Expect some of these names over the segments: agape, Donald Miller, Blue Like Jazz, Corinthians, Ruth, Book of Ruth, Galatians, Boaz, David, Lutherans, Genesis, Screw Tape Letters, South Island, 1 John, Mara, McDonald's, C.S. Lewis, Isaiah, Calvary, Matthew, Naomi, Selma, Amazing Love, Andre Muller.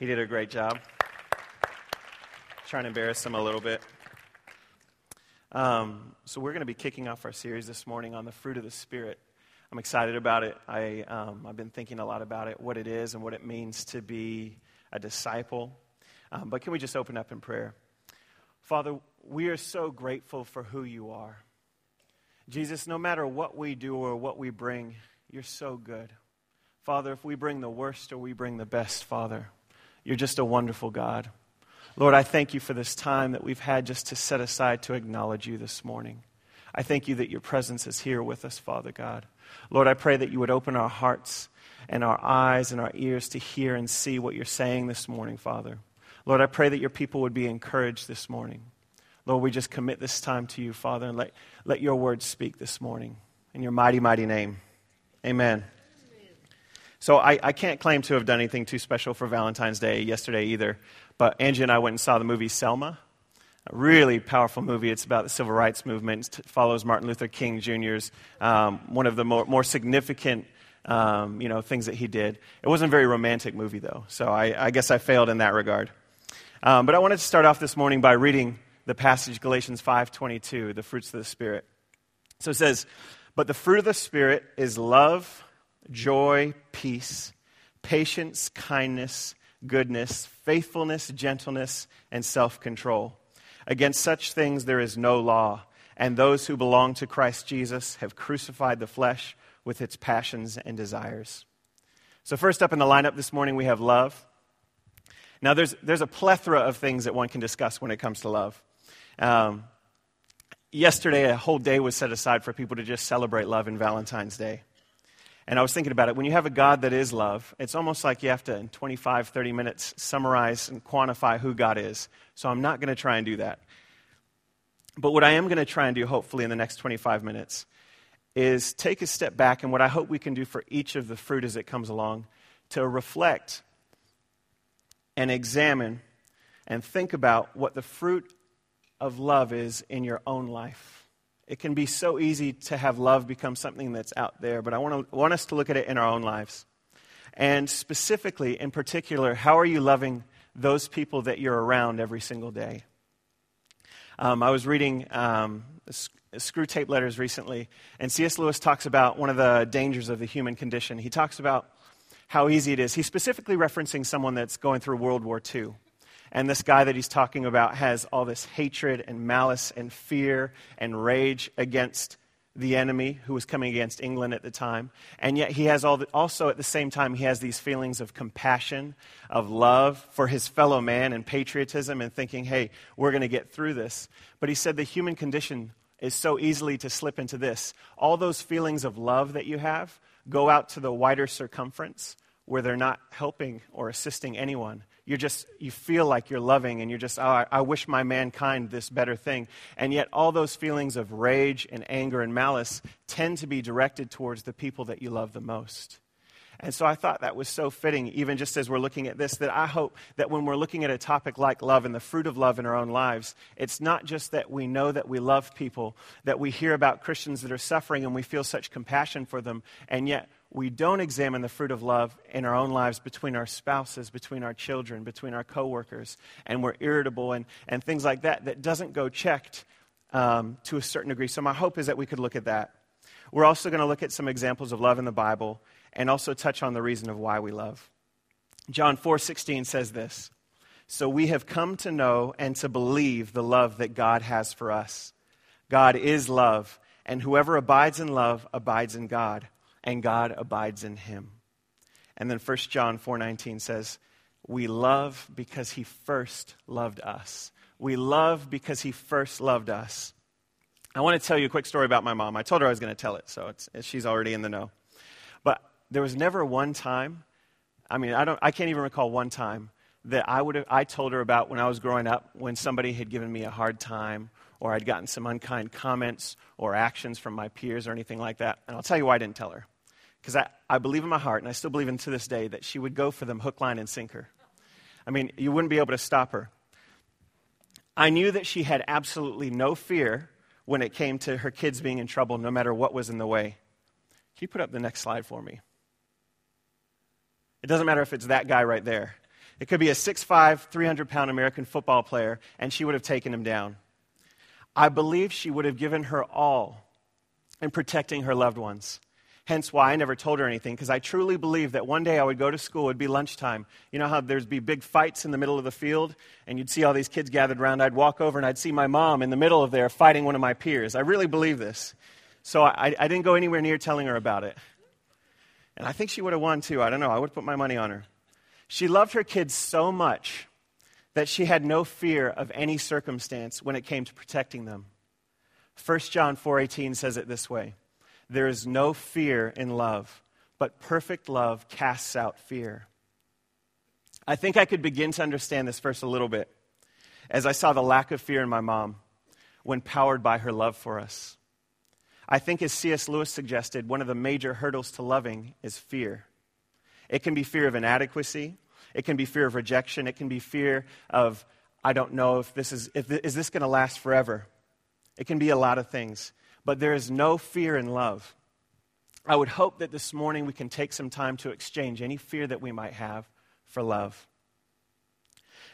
He did a great job. Trying to embarrass him a little bit. So we're going to be kicking off our series this morning on the fruit of the Spirit. I'm excited about it. I've been thinking a lot about it, what it is and what it means to be a disciple. But can we just open up in prayer? Father, we are so grateful for who you are. Jesus, no matter what we do or what we bring, you're so good. Father, if we bring the worst or we bring the best, Father, you're just a wonderful God. Lord, I thank you for this time that we've had just to set aside to acknowledge you this morning. I thank you that your presence is here with us, Father God. Lord, I pray that you would open our hearts and our eyes and our ears to hear and see what you're saying this morning, Father. Lord, I pray that your people would be encouraged this morning. Lord, we just commit this time to you, Father, and let your word speak this morning. In your mighty, mighty name, amen. So I can't claim to have done anything too special for Valentine's Day yesterday either, but Angie and I went and saw the movie Selma, a really powerful movie. It's about the civil rights movement. It follows Martin Luther King Jr.'s, one of the more significant things that he did. It wasn't a very romantic movie, though, so I guess I failed in that regard. But I wanted to start off this morning by reading the passage, Galatians 5:22, the fruits of the Spirit. So it says, "But the fruit of the Spirit is love, joy, peace, patience, kindness, goodness, faithfulness, gentleness, and self-control. Against such things there is no law, and those who belong to Christ Jesus have crucified the flesh with its passions and desires." So first up in the lineup this morning, we have love. Now, there's a plethora of things that one can discuss when it comes to love. Yesterday, a whole day was set aside for people to just celebrate love in Valentine's Day. And I was thinking about it. When you have a God that is love, it's almost like you have to, in 25, 30 minutes, summarize and quantify who God is. So I'm not going to try and do that. But what I am going to try and do, hopefully, in the next 25 minutes, is take a step back, and what I hope we can do for each of the fruit as it comes along, to reflect and examine and think about what the fruit of love is in your own life. It can be so easy to have love become something that's out there, but I want us to look at it in our own lives. And specifically, in particular, how are you loving those people that you're around every single day? I was reading Screw Tape Letters recently, and C.S. Lewis talks about one of the dangers of the human condition. He talks about how easy it is. He's specifically referencing someone that's going through World War II. And this guy that he's talking about has all this hatred and malice and fear and rage against the enemy who was coming against England at the time. And yet he has also at the same time, he has these feelings of compassion, of love for his fellow man and patriotism and thinking, hey, we're going to get through this. But he said the human condition is so easily to slip into this. All those feelings of love that you have go out to the wider circumference where they're not helping or assisting anyone. You feel like you're loving and you're just, oh, I wish my mankind this better thing. And yet all those feelings of rage and anger and malice tend to be directed towards the people that you love the most. And so I thought that was so fitting, even just as we're looking at this, that I hope that when we're looking at a topic like love and the fruit of love in our own lives, it's not just that we know that we love people, that we hear about Christians that are suffering and we feel such compassion for them, and yet we don't examine the fruit of love in our own lives between our spouses, between our children, between our coworkers, and we're irritable and things like that doesn't go checked to a certain degree. So my hope is that we could look at that. We're also going to look at some examples of love in the Bible and also touch on the reason of why we love. John 4:16 says this, "So we have come to know and to believe the love that God has for us. God is love, and whoever abides in love abides in God, and God abides in him." And then 1 John 4:19 says, "We love because he first loved us." We love because he first loved us. I want to tell you a quick story about my mom. I told her I was going to tell it, so she's already in the know. But there was never one time, I can't even recall one time that I told her about when I was growing up, when somebody had given me a hard time, or I'd gotten some unkind comments or actions from my peers or anything like that. And I'll tell you why I didn't tell her. Because I believe in my heart, and I still believe in to this day, that she would go for them hook, line, and sinker. You wouldn't be able to stop her. I knew that she had absolutely no fear when it came to her kids being in trouble, no matter what was in the way. Can you put up the next slide for me? It doesn't matter if it's that guy right there. It could be a 6'5", 300-pound American football player, and she would have taken him down. I believe she would have given her all in protecting her loved ones. Hence why I never told her anything, because I truly believed that one day I would go to school, it would be lunchtime. You know how there'd be big fights in the middle of the field, and you'd see all these kids gathered around. I'd walk over, and I'd see my mom in the middle of there fighting one of my peers. I really believe this. So I didn't go anywhere near telling her about it. And I think she would have won, too. I don't know. I would put my money on her. She loved her kids so much that she had no fear of any circumstance when it came to protecting them. 1 John 4:18 says it this way. There is no fear in love, but perfect love casts out fear. I think I could begin to understand this verse a little bit as I saw the lack of fear in my mom when powered by her love for us. I think, as C.S. Lewis suggested, one of the major hurdles to loving is fear. It can be fear of inadequacy. It can be fear of rejection. It can be fear of, I don't know if this is this going to last forever? It can be a lot of things. But there is no fear in love. I would hope that this morning we can take some time to exchange any fear that we might have for love.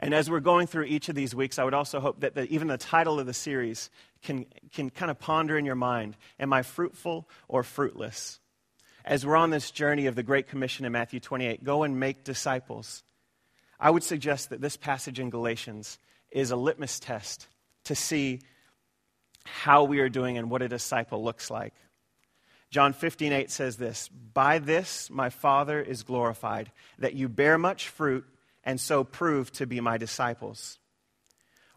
And as we're going through each of these weeks, I would also hope that even the title of the series can kind of ponder in your mind, am I fruitful or fruitless? As we're on this journey of the Great Commission in Matthew 28, go and make disciples. I would suggest that this passage in Galatians is a litmus test to see how we are doing and what a disciple looks like. John 15:8 says this, by this my Father is glorified, that you bear much fruit, and so prove to be my disciples.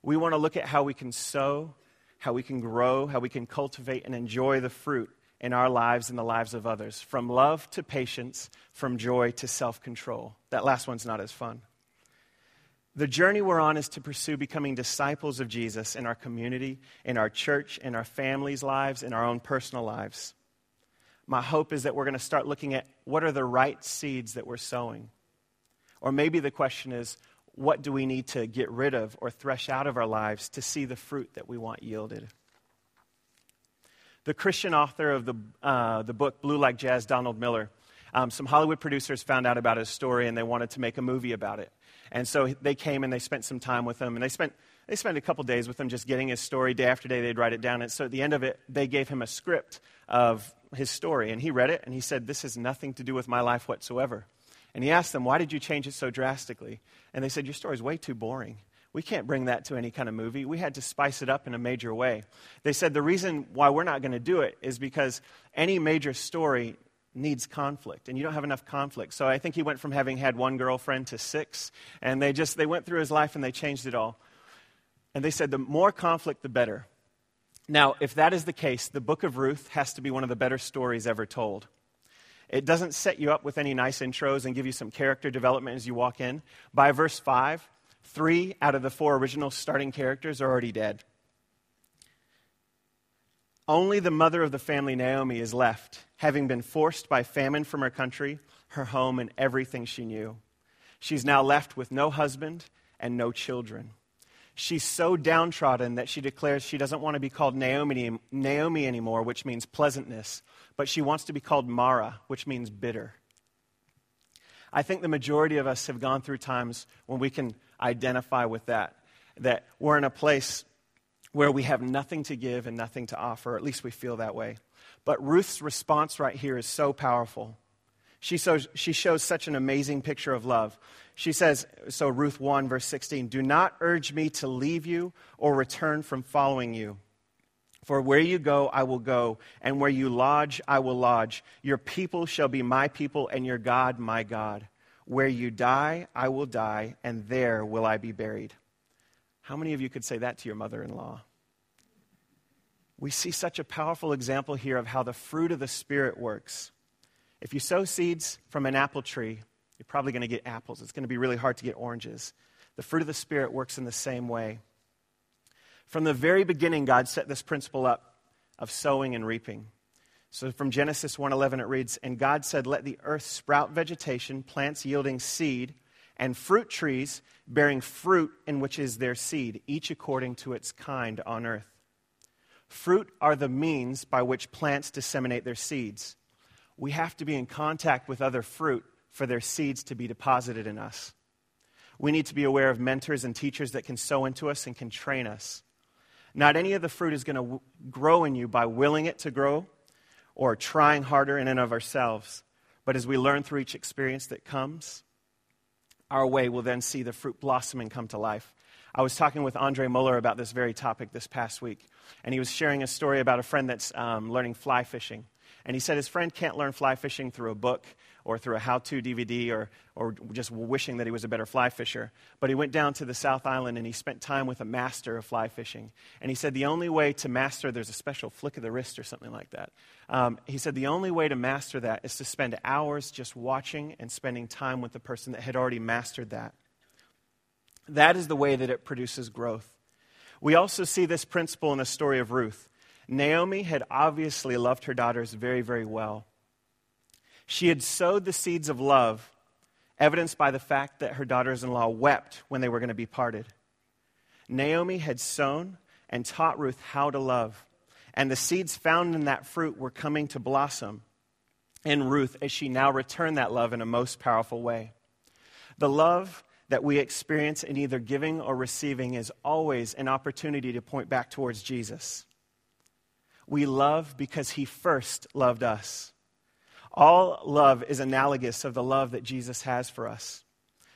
We want to look at how we can sow, how we can grow, how we can cultivate and enjoy the fruit in our lives and the lives of others, from love to patience, from joy to self-control. That last one's not as fun. The journey we're on is to pursue becoming disciples of Jesus in our community, in our church, in our families' lives, in our own personal lives. My hope is that we're going to start looking at what are the right seeds that we're sowing. Or maybe the question is, what do we need to get rid of or thresh out of our lives to see the fruit that we want yielded? The Christian author of the book Blue Like Jazz, Donald Miller, some Hollywood producers found out about his story and they wanted to make a movie about it. And so they came and they spent some time with him, and they spent a couple days with him just getting his story. Day after day they'd write it down, and so at the end of it they gave him a script of his story, and he read it and he said, this has nothing to do with my life whatsoever. And he asked them, why did you change it so drastically? And they said, your story's way too boring. We can't bring that to any kind of movie. We had to spice it up in a major way. They said, the reason why we're not going to do it is because any major story needs conflict, and you don't have enough conflict. So I think he went from having had one girlfriend to 6, and they went through his life and they changed it all. And they said, the more conflict, the better. Now, if that is the case, the Book of Ruth has to be one of the better stories ever told. It doesn't set you up with any nice intros and give you some character development as you walk in. By verse 5, 3 out of the 4 original starting characters are already dead. Only the mother of the family, Naomi, is left, having been forced by famine from her country, her home, and everything she knew. She's now left with no husband and no children. She's so downtrodden that she declares she doesn't want to be called Naomi anymore, which means pleasantness, but she wants to be called Mara, which means bitter. I think the majority of us have gone through times when we can identify with that we're in a place where we have nothing to give and nothing to offer, at least we feel that way. But Ruth's response right here is so powerful. She shows such an amazing picture of love. She says, so Ruth 1, verse 16, do not urge me to leave you or return from following you. For where you go, I will go, and where you lodge, I will lodge. Your people shall be my people, and your God, my God. Where you die, I will die, and there will I be buried. How many of you could say that to your mother-in-law? We see such a powerful example here of how the fruit of the Spirit works. If you sow seeds from an apple tree, you're probably going to get apples. It's going to be really hard to get oranges. The fruit of the Spirit works in the same way. From the very beginning, God set this principle up of sowing and reaping. So from Genesis 1:11, it reads, and God said, let the earth sprout vegetation, plants yielding seed, and fruit trees bearing fruit in which is their seed, each according to its kind on earth. Fruit are the means by which plants disseminate their seeds. We have to be in contact with other fruit for their seeds to be deposited in us. we need to be aware of mentors and teachers that can sow into us and can train us. Not any of the fruit is going to grow in you by willing it to grow or trying harder in and of ourselves. But as we learn through each experience that comes our way, we'll then see the fruit blossom and come to life. I was talking with Andre Muller about this very topic this past week, and he was sharing a story about a friend that's learning fly fishing. And he said his friend can't learn fly fishing through a book or through a how-to DVD or just wishing that he was a better fly fisher. But he went down to the South Island and he spent time with a master of fly fishing. And he said the only way to master, there's a special flick of the wrist or something like that. He said the only way to master that is to spend hours just watching and spending time with the person that had already mastered that. That is the way that it produces growth. We also see this principle in the story of Ruth. Naomi had obviously loved her daughters very, very well. She had sowed the seeds of love, evidenced by the fact that her daughters-in-law wept when they were going to be parted. Naomi had sown and taught Ruth how to love, and the seeds found in that fruit were coming to blossom in Ruth as she now returned that love in a most powerful way. The love that we experience in either giving or receiving is always an opportunity to point back towards Jesus. We love because he first loved us. All love is analogous of the love that Jesus has for us.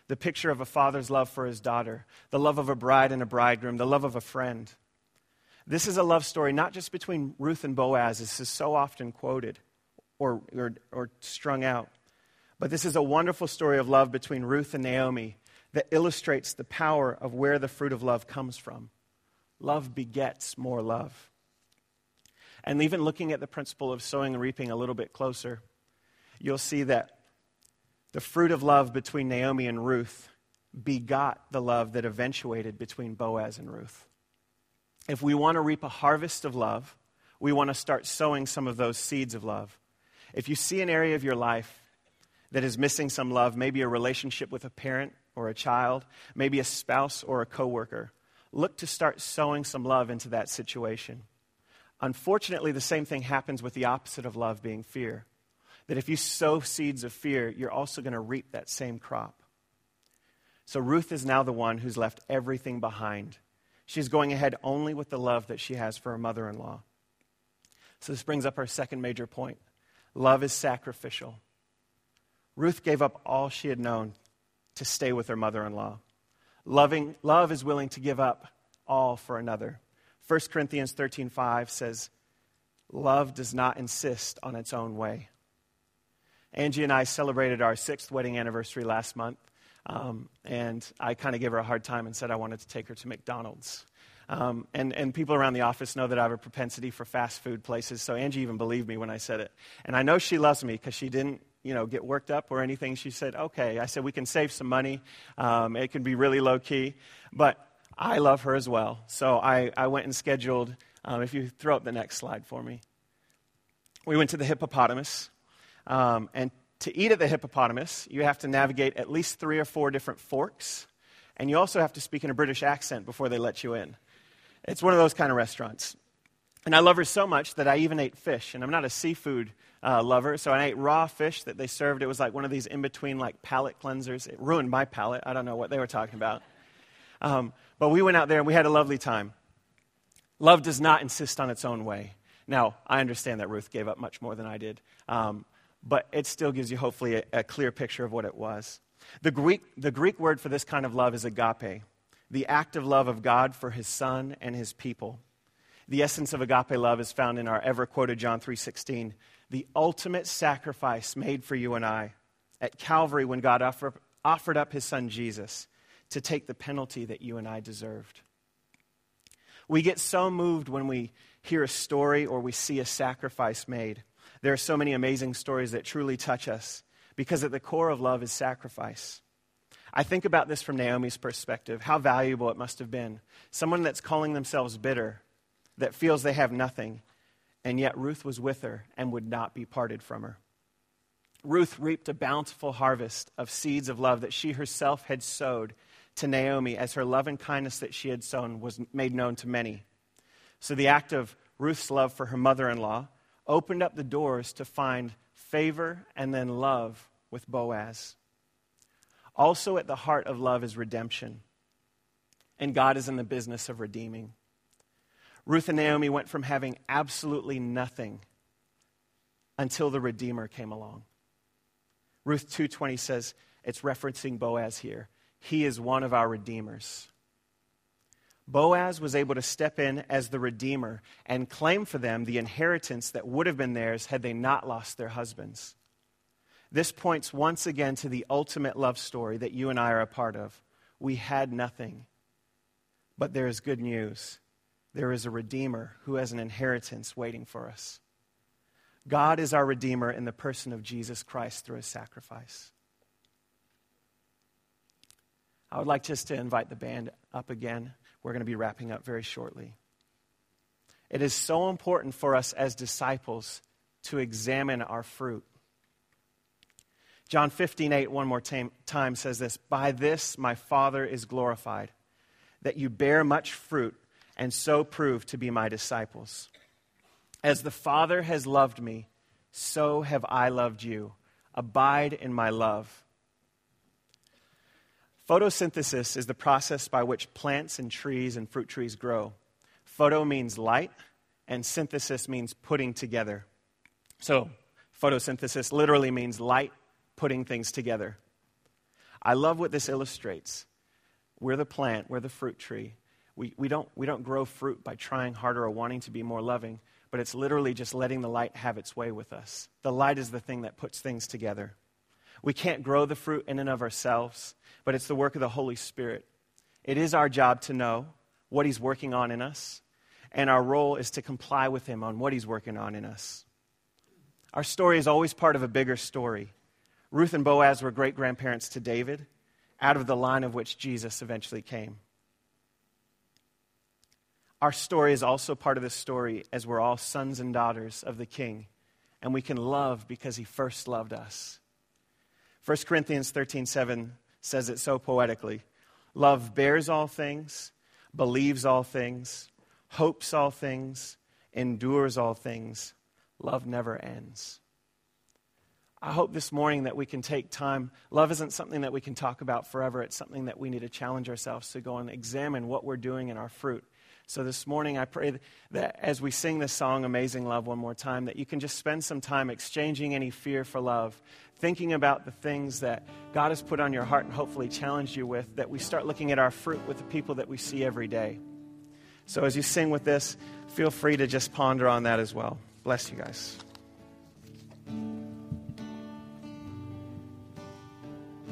The picture of a father's love for his daughter, the love of a bride and a bridegroom, the love of a friend. This is a love story not just between Ruth and Boaz, this is so often quoted or strung out, but this is a wonderful story of love between Ruth and Naomi that illustrates the power of where the fruit of love comes from. Love begets more love. And even looking at the principle of sowing and reaping a little bit closer, you'll see that the fruit of love between Naomi and Ruth begot the love that eventuated between Boaz and Ruth. If we want to reap a harvest of love, we want to start sowing some of those seeds of love. If you see an area of your life that is missing some love, maybe a relationship with a parent or a child, maybe a spouse or a coworker, look to start sowing some love into that situation. Unfortunately, the same thing happens with the opposite of love being fear. That if you sow seeds of fear, you're also going to reap that same crop. So Ruth is now the one who's left everything behind. She's going ahead only with the love that she has for her mother-in-law. So this brings up our second major point. Love is sacrificial. Ruth gave up all she had known to stay with her mother-in-law. Love is willing to give up all for another. 1 Corinthians 13:5 says, love does not insist on its own way. Angie and I celebrated our 6th wedding anniversary last month, and I kind of gave her a hard time and said I wanted to take her to McDonald's. And people around the office know that I have a propensity for fast food places, so Angie even believed me when I said it. And I know she loves me because she didn't get worked up or anything. She said, okay. I said, we can save some money. It can be really low-key, but I love her as well. So I went and scheduled, if you throw up the next slide for me. We went to the hippopotamus. And to eat at the hippopotamus, you have to navigate at least 3 or 4 different forks. And you also have to speak in a British accent before they let you in. It's one of those kind of restaurants. And I love her so much that I even ate fish. And I'm not a seafood lover, so I ate raw fish that they served. It was like one of these in-between like palate cleansers. It ruined my palate. I don't know what they were talking about. But we went out there and we had a lovely time. Love does not insist on its own way. Now, I understand that Ruth gave up much more than I did, but it still gives you hopefully a clear picture of what it was. The Greek word for this kind of love is agape, the act of love of God for his son and his people. The essence of agape love is found in our ever-quoted John 3:16, the ultimate sacrifice made for you and I at Calvary when God offered up his son Jesus to take the penalty that you and I deserved. We get so moved when we hear a story or we see a sacrifice made. There are so many amazing stories that truly touch us because at the core of love is sacrifice. I think about this from Naomi's perspective, how valuable it must have been. Someone that's calling themselves bitter, that feels they have nothing, and yet Ruth was with her and would not be parted from her. Ruth reaped a bountiful harvest of seeds of love that she herself had sowed to Naomi as her love and kindness that she had sown was made known to many. So the act of Ruth's love for her mother-in-law opened up the doors to find favor and then love with Boaz. Also at the heart of love is redemption, and God is in the business of redeeming. Ruth and Naomi went from having absolutely nothing until the Redeemer came along. Ruth 2:20 says, it's referencing Boaz here. He is one of our redeemers. Boaz was able to step in as the Redeemer and claim for them the inheritance that would have been theirs had they not lost their husbands. This points once again to the ultimate love story that you and I are a part of. We had nothing, but there is good news. There is a Redeemer who has an inheritance waiting for us. God is our Redeemer in the person of Jesus Christ through his sacrifice. I would like just to invite the band up again. We're going to be wrapping up very shortly. It is so important for us as disciples to examine our fruit. John 15:8, one more time, says this, "By this my Father is glorified, that you bear much fruit and so prove to be my disciples. As the Father has loved me, so have I loved you. Abide in my love." Photosynthesis is the process by which plants and trees and fruit trees grow. Photo means light, and synthesis means putting together. So, photosynthesis literally means light putting things together. I love what this illustrates. We're the plant, we're the fruit tree. We don't grow fruit by trying harder or wanting to be more loving, but it's literally just letting the light have its way with us. The light is the thing that puts things together. We can't grow the fruit in and of ourselves, but it's the work of the Holy Spirit. It is our job to know what he's working on in us, and our role is to comply with him on what he's working on in us. Our story is always part of a bigger story. Ruth and Boaz were great-grandparents to David, out of the line of which Jesus eventually came. Our story is also part of the story as we're all sons and daughters of the King, and we can love because he first loved us. 1 Corinthians 13:7 says it so poetically. Love bears all things, believes all things, hopes all things, endures all things. Love never ends. I hope this morning that we can take time. Love isn't something that we can talk about forever. It's something that we need to challenge ourselves to go and examine what we're doing in our fruit. So this morning I pray that as we sing this song, Amazing Love, one more time, that you can just spend some time exchanging any fear for love, thinking about the things that God has put on your heart and hopefully challenged you with, that we start looking at our fruit with the people that we see every day. So as you sing with this, feel free to just ponder on that as well. Bless you guys.